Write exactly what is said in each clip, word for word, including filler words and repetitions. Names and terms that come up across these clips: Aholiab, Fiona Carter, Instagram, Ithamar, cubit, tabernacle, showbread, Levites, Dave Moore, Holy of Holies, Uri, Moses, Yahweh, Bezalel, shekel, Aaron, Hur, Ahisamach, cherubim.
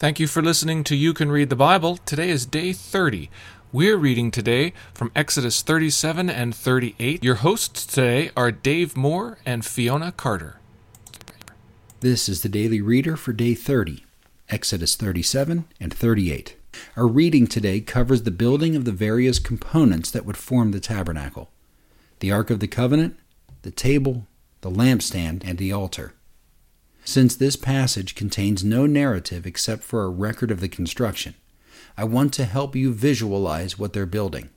Thank you for listening to You Can Read the Bible. Today is day thirty. We're reading today from Exodus thirty-seven and thirty-eight. Your hosts today are Dave Moore and Fiona Carter. This is the Daily Reader for day thirty, Exodus thirty-seven and thirty-eight. Our reading today covers the building of the various components that would form the tabernacle: the Ark of the Covenant, the table, the lampstand, and the altar. Since this passage contains no narrative except for a record of the construction, I want to help you visualize what they're building.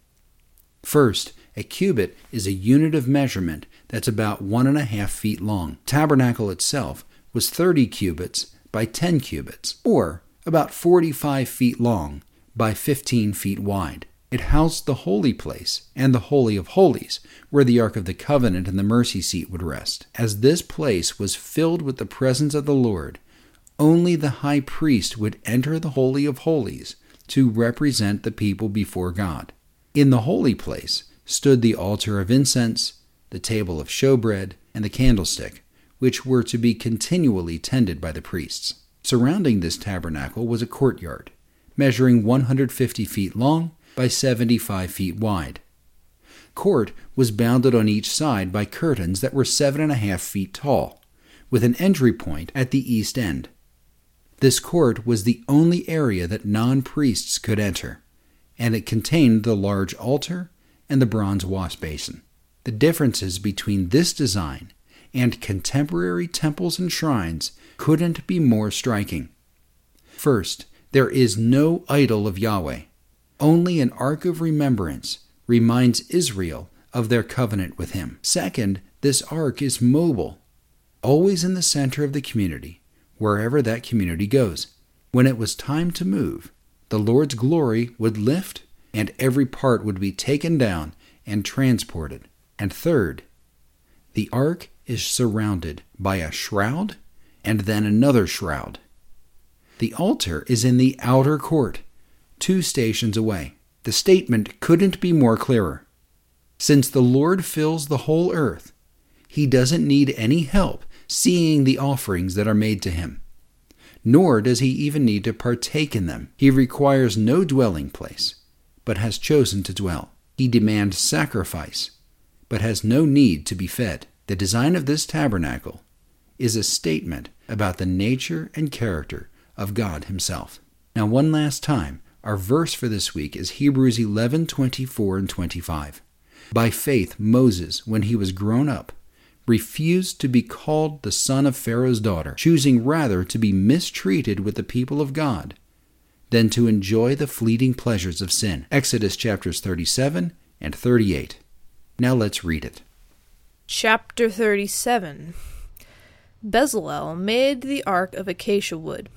First, a cubit is a unit of measurement that's about one and a half feet long. The tabernacle itself was thirty cubits by ten cubits, or about forty-five feet long by fifteen feet wide. It housed the holy place and the Holy of Holies, where the Ark of the Covenant and the mercy seat would rest. As this place was filled with the presence of the Lord, only the high priest would enter the Holy of Holies to represent the people before God. In the holy place stood the altar of incense, the table of showbread, and the candlestick, which were to be continually tended by the priests. Surrounding this tabernacle was a courtyard, measuring one hundred fifty feet long by seventy-five feet wide. Court was bounded on each side by curtains that were seven and a half feet tall, with an entry point at the east end. This court was the only area that non-priests could enter, and it contained the large altar and the bronze wash basin. The differences between this design and contemporary temples and shrines couldn't be more striking. First, there is no idol of Yahweh. Only an Ark of Remembrance reminds Israel of their covenant with him. Second, this Ark is mobile, always in the center of the community, wherever that community goes. When it was time to move, the Lord's glory would lift, and every part would be taken down and transported. And third, the Ark is surrounded by a shroud and then another shroud. The altar is in the outer court, two stations away. The statement couldn't be more clearer. Since the Lord fills the whole earth, he doesn't need any help seeing the offerings that are made to him, nor does he even need to partake in them. He requires no dwelling place, but has chosen to dwell. He demands sacrifice, but has no need to be fed. The design of this tabernacle is a statement about the nature and character of God himself. Now, one last time, our verse for this week is Hebrews eleven twenty-four and twenty-five. By faith, Moses, when he was grown up, refused to be called the son of Pharaoh's daughter, choosing rather to be mistreated with the people of God than to enjoy the fleeting pleasures of sin. Exodus chapters thirty-seven and thirty-eight. Now let's read it. Chapter thirty-seven. Bezalel made the ark of acacia wood.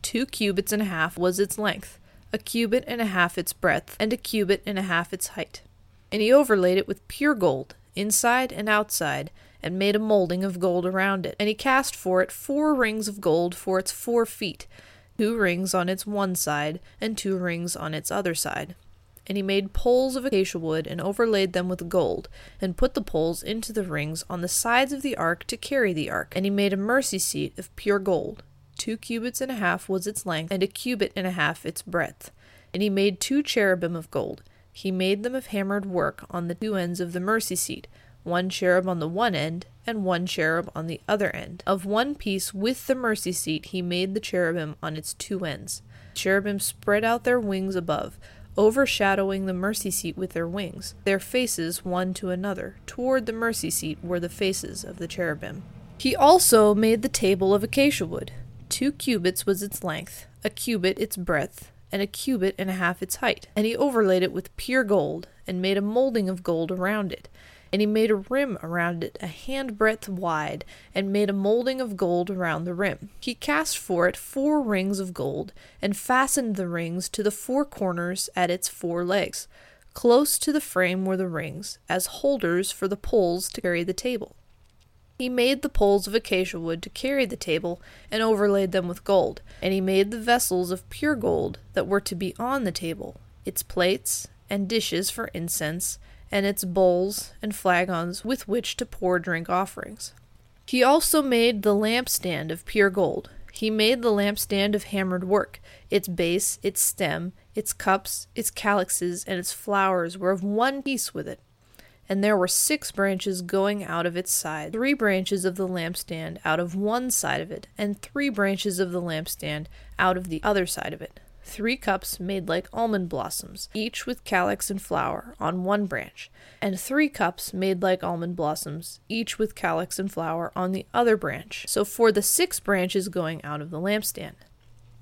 Two cubits and a half was its length, a cubit and a half its breadth, and a cubit and a half its height. And he overlaid it with pure gold, inside and outside, and made a molding of gold around it. And he cast for it four rings of gold for its four feet, two rings on its one side, and two rings on its other side. And he made poles of acacia wood, and overlaid them with gold, and put the poles into the rings on the sides of the ark to carry the ark. And he made a mercy seat of pure gold. Two cubits and a half was its length, and a cubit and a half its breadth. And he made two cherubim of gold. He made them of hammered work on the two ends of the mercy seat, one cherub on the one end, and one cherub on the other end. Of one piece with the mercy seat he made the cherubim on its two ends. The cherubim spread out their wings above, overshadowing the mercy seat with their wings. Their faces one to another, toward the mercy seat, were the faces of the cherubim. He also made the table of acacia wood. Two cubits was its length, a cubit its breadth, and a cubit and a half its height. And he overlaid it with pure gold, and made a molding of gold around it. And he made a rim around it, a handbreadth wide, and made a molding of gold around the rim. He cast for it four rings of gold, and fastened the rings to the four corners at its four legs. Close to the frame were the rings, as holders for the poles to carry the table. He made the poles of acacia wood to carry the table, and overlaid them with gold. And he made the vessels of pure gold that were to be on the table, its plates and dishes for incense, and its bowls and flagons with which to pour drink offerings. He also made the lampstand of pure gold. He made the lampstand of hammered work. Its base, its stem, its cups, its calyxes, and its flowers were of one piece with it. And there were six branches going out of its side, three branches of the lampstand out of one side of it, and three branches of the lampstand out of the other side of it. Three cups made like almond blossoms, each with calyx and flower, on one branch, and three cups made like almond blossoms, each with calyx and flower, on the other branch. So for the six branches going out of the lampstand.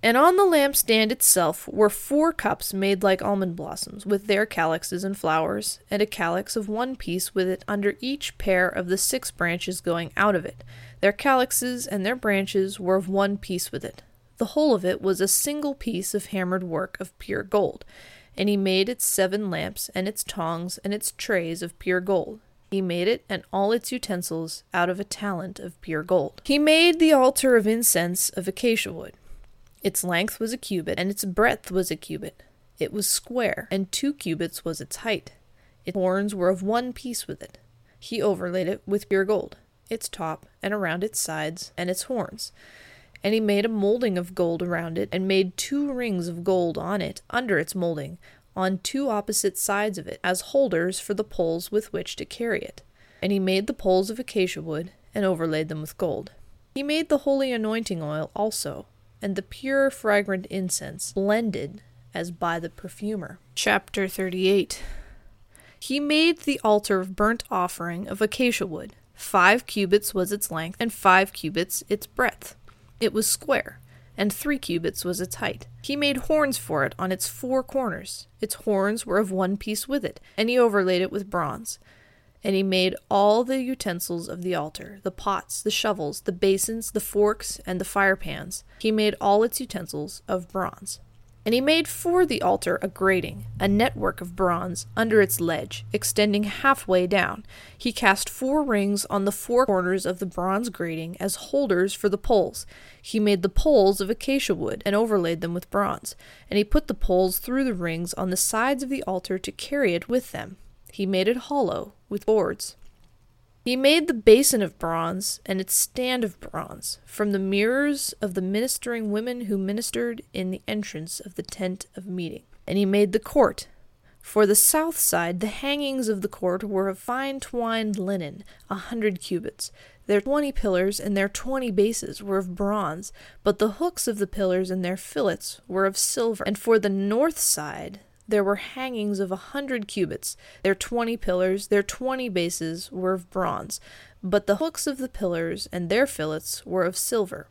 And on the lampstand itself were four cups made like almond blossoms, with their calyxes and flowers, and a calyx of one piece with it under each pair of the six branches going out of it. Their calyxes and their branches were of one piece with it. The whole of it was a single piece of hammered work of pure gold. And he made its seven lamps, and its tongs, and its trays of pure gold. He made it and all its utensils out of a talent of pure gold. He made the altar of incense of acacia wood. Its length was a cubit, and its breadth was a cubit. It was square, and two cubits was its height. Its horns were of one piece with it. He overlaid it with pure gold, its top, and around its sides, and its horns. And he made a molding of gold around it, and made two rings of gold on it, under its molding, on two opposite sides of it, as holders for the poles with which to carry it. And he made the poles of acacia wood, and overlaid them with gold. He made the holy anointing oil also, and the pure fragrant incense, blended as by the perfumer. Chapter thirty-eight. He made the altar of burnt offering of acacia wood. Five cubits was its length, and five cubits its breadth. It was square, and three cubits was its height. He made horns for it on its four corners. Its horns were of one piece with it, and he overlaid it with bronze. And he made all the utensils of the altar, the pots, the shovels, the basins, the forks, and the firepans. He made all its utensils of bronze. And he made for the altar a grating, a network of bronze, under its ledge, extending halfway down. He cast four rings on the four corners of the bronze grating as holders for the poles. He made the poles of acacia wood, and overlaid them with bronze. And he put the poles through the rings on the sides of the altar to carry it with them. He made it hollow with boards. He made the basin of bronze and its stand of bronze from the mirrors of the ministering women who ministered in the entrance of the tent of meeting. And he made the court. For the south side, the hangings of the court were of fine twined linen, a hundred cubits. Their twenty pillars and their twenty bases were of bronze, but the hooks of the pillars and their fillets were of silver. And for the north side, there were hangings of a hundred cubits. Their twenty pillars, their twenty bases, were of bronze, but the hooks of the pillars and their fillets were of silver.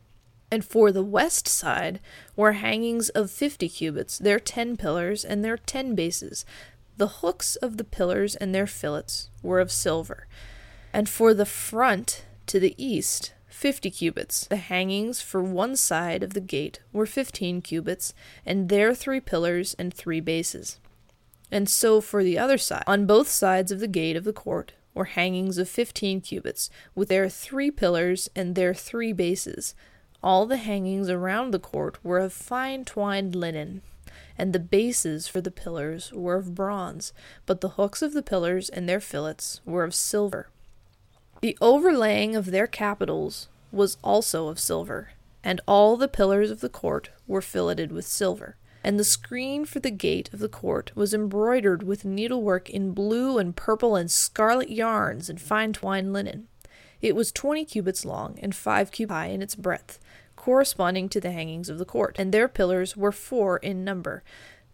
And for the west side were hangings of fifty cubits, their ten pillars and their ten bases. The hooks of the pillars and their fillets were of silver. And for the front to the east, fifty cubits. The hangings for one side of the gate were fifteen cubits, and their three pillars and three bases. And so for the other side, on both sides of the gate of the court, were hangings of fifteen cubits, with their three pillars and their three bases. All the hangings around the court were of fine twined linen, and the bases for the pillars were of bronze, but the hooks of the pillars and their fillets were of silver. The overlaying of their capitals was also of silver, and all the pillars of the court were filleted with silver. And the screen for the gate of the court was embroidered with needlework in blue and purple and scarlet yarns and fine twined linen. It was twenty cubits long and five cubits high in its breadth, corresponding to the hangings of the court, and their pillars were four in number.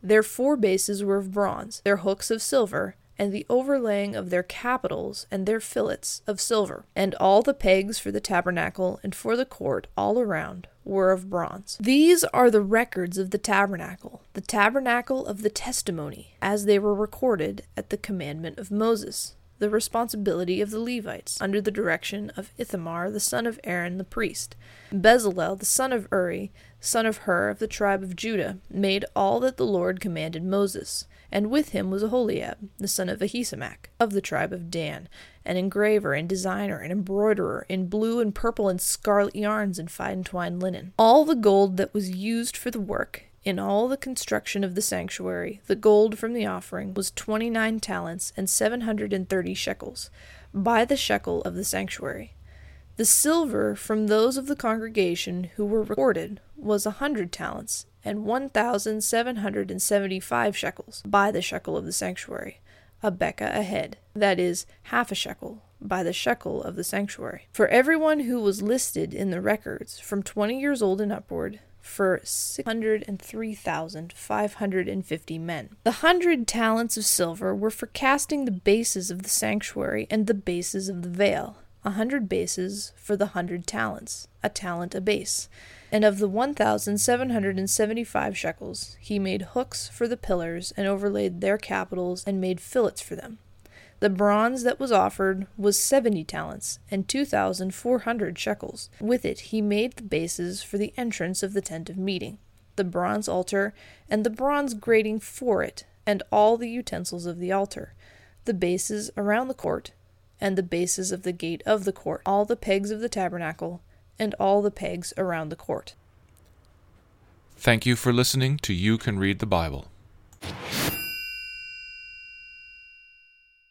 Their four bases were of bronze, their hooks of silver, and the overlaying of their capitals and their fillets of silver, and all the pegs for the tabernacle and for the court all around were of bronze. These are the records of the tabernacle, the tabernacle of the testimony, as they were recorded at the commandment of Moses, the responsibility of the Levites, under the direction of Ithamar the son of Aaron the priest. Bezalel the son of Uri, son of Hur of the tribe of Judah, made all that the Lord commanded Moses. And with him was Aholiab, the son of Ahisamach, of the tribe of Dan, an engraver and designer and embroiderer in blue and purple and scarlet yarns and fine twined linen. All the gold that was used for the work in all the construction of the sanctuary, the gold from the offering, was twenty-nine talents and seven hundred and thirty shekels, by the shekel of the sanctuary. The silver from those of the congregation who were recorded was a hundred talents and one thousand seven hundred and seventy-five shekels by the shekel of the sanctuary, a becca a head, that is, half a shekel by the shekel of the sanctuary. For everyone who was listed in the records from twenty years old and upward, for six hundred and three thousand five hundred and fifty men. The hundred talents of silver were for casting the bases of the sanctuary and the bases of the veil, a hundred bases for the hundred talents, a talent a base. And of the one thousand seven hundred and seventy-five shekels, he made hooks for the pillars and overlaid their capitals and made fillets for them. The bronze that was offered was seventy talents and two thousand four hundred shekels. With it he made the bases for the entrance of the tent of meeting, the bronze altar, and the bronze grating for it, and all the utensils of the altar, the bases around the court, and the bases of the gate of the court, all the pegs of the tabernacle, and all the pegs around the court. Thank you for listening to You Can Read the Bible.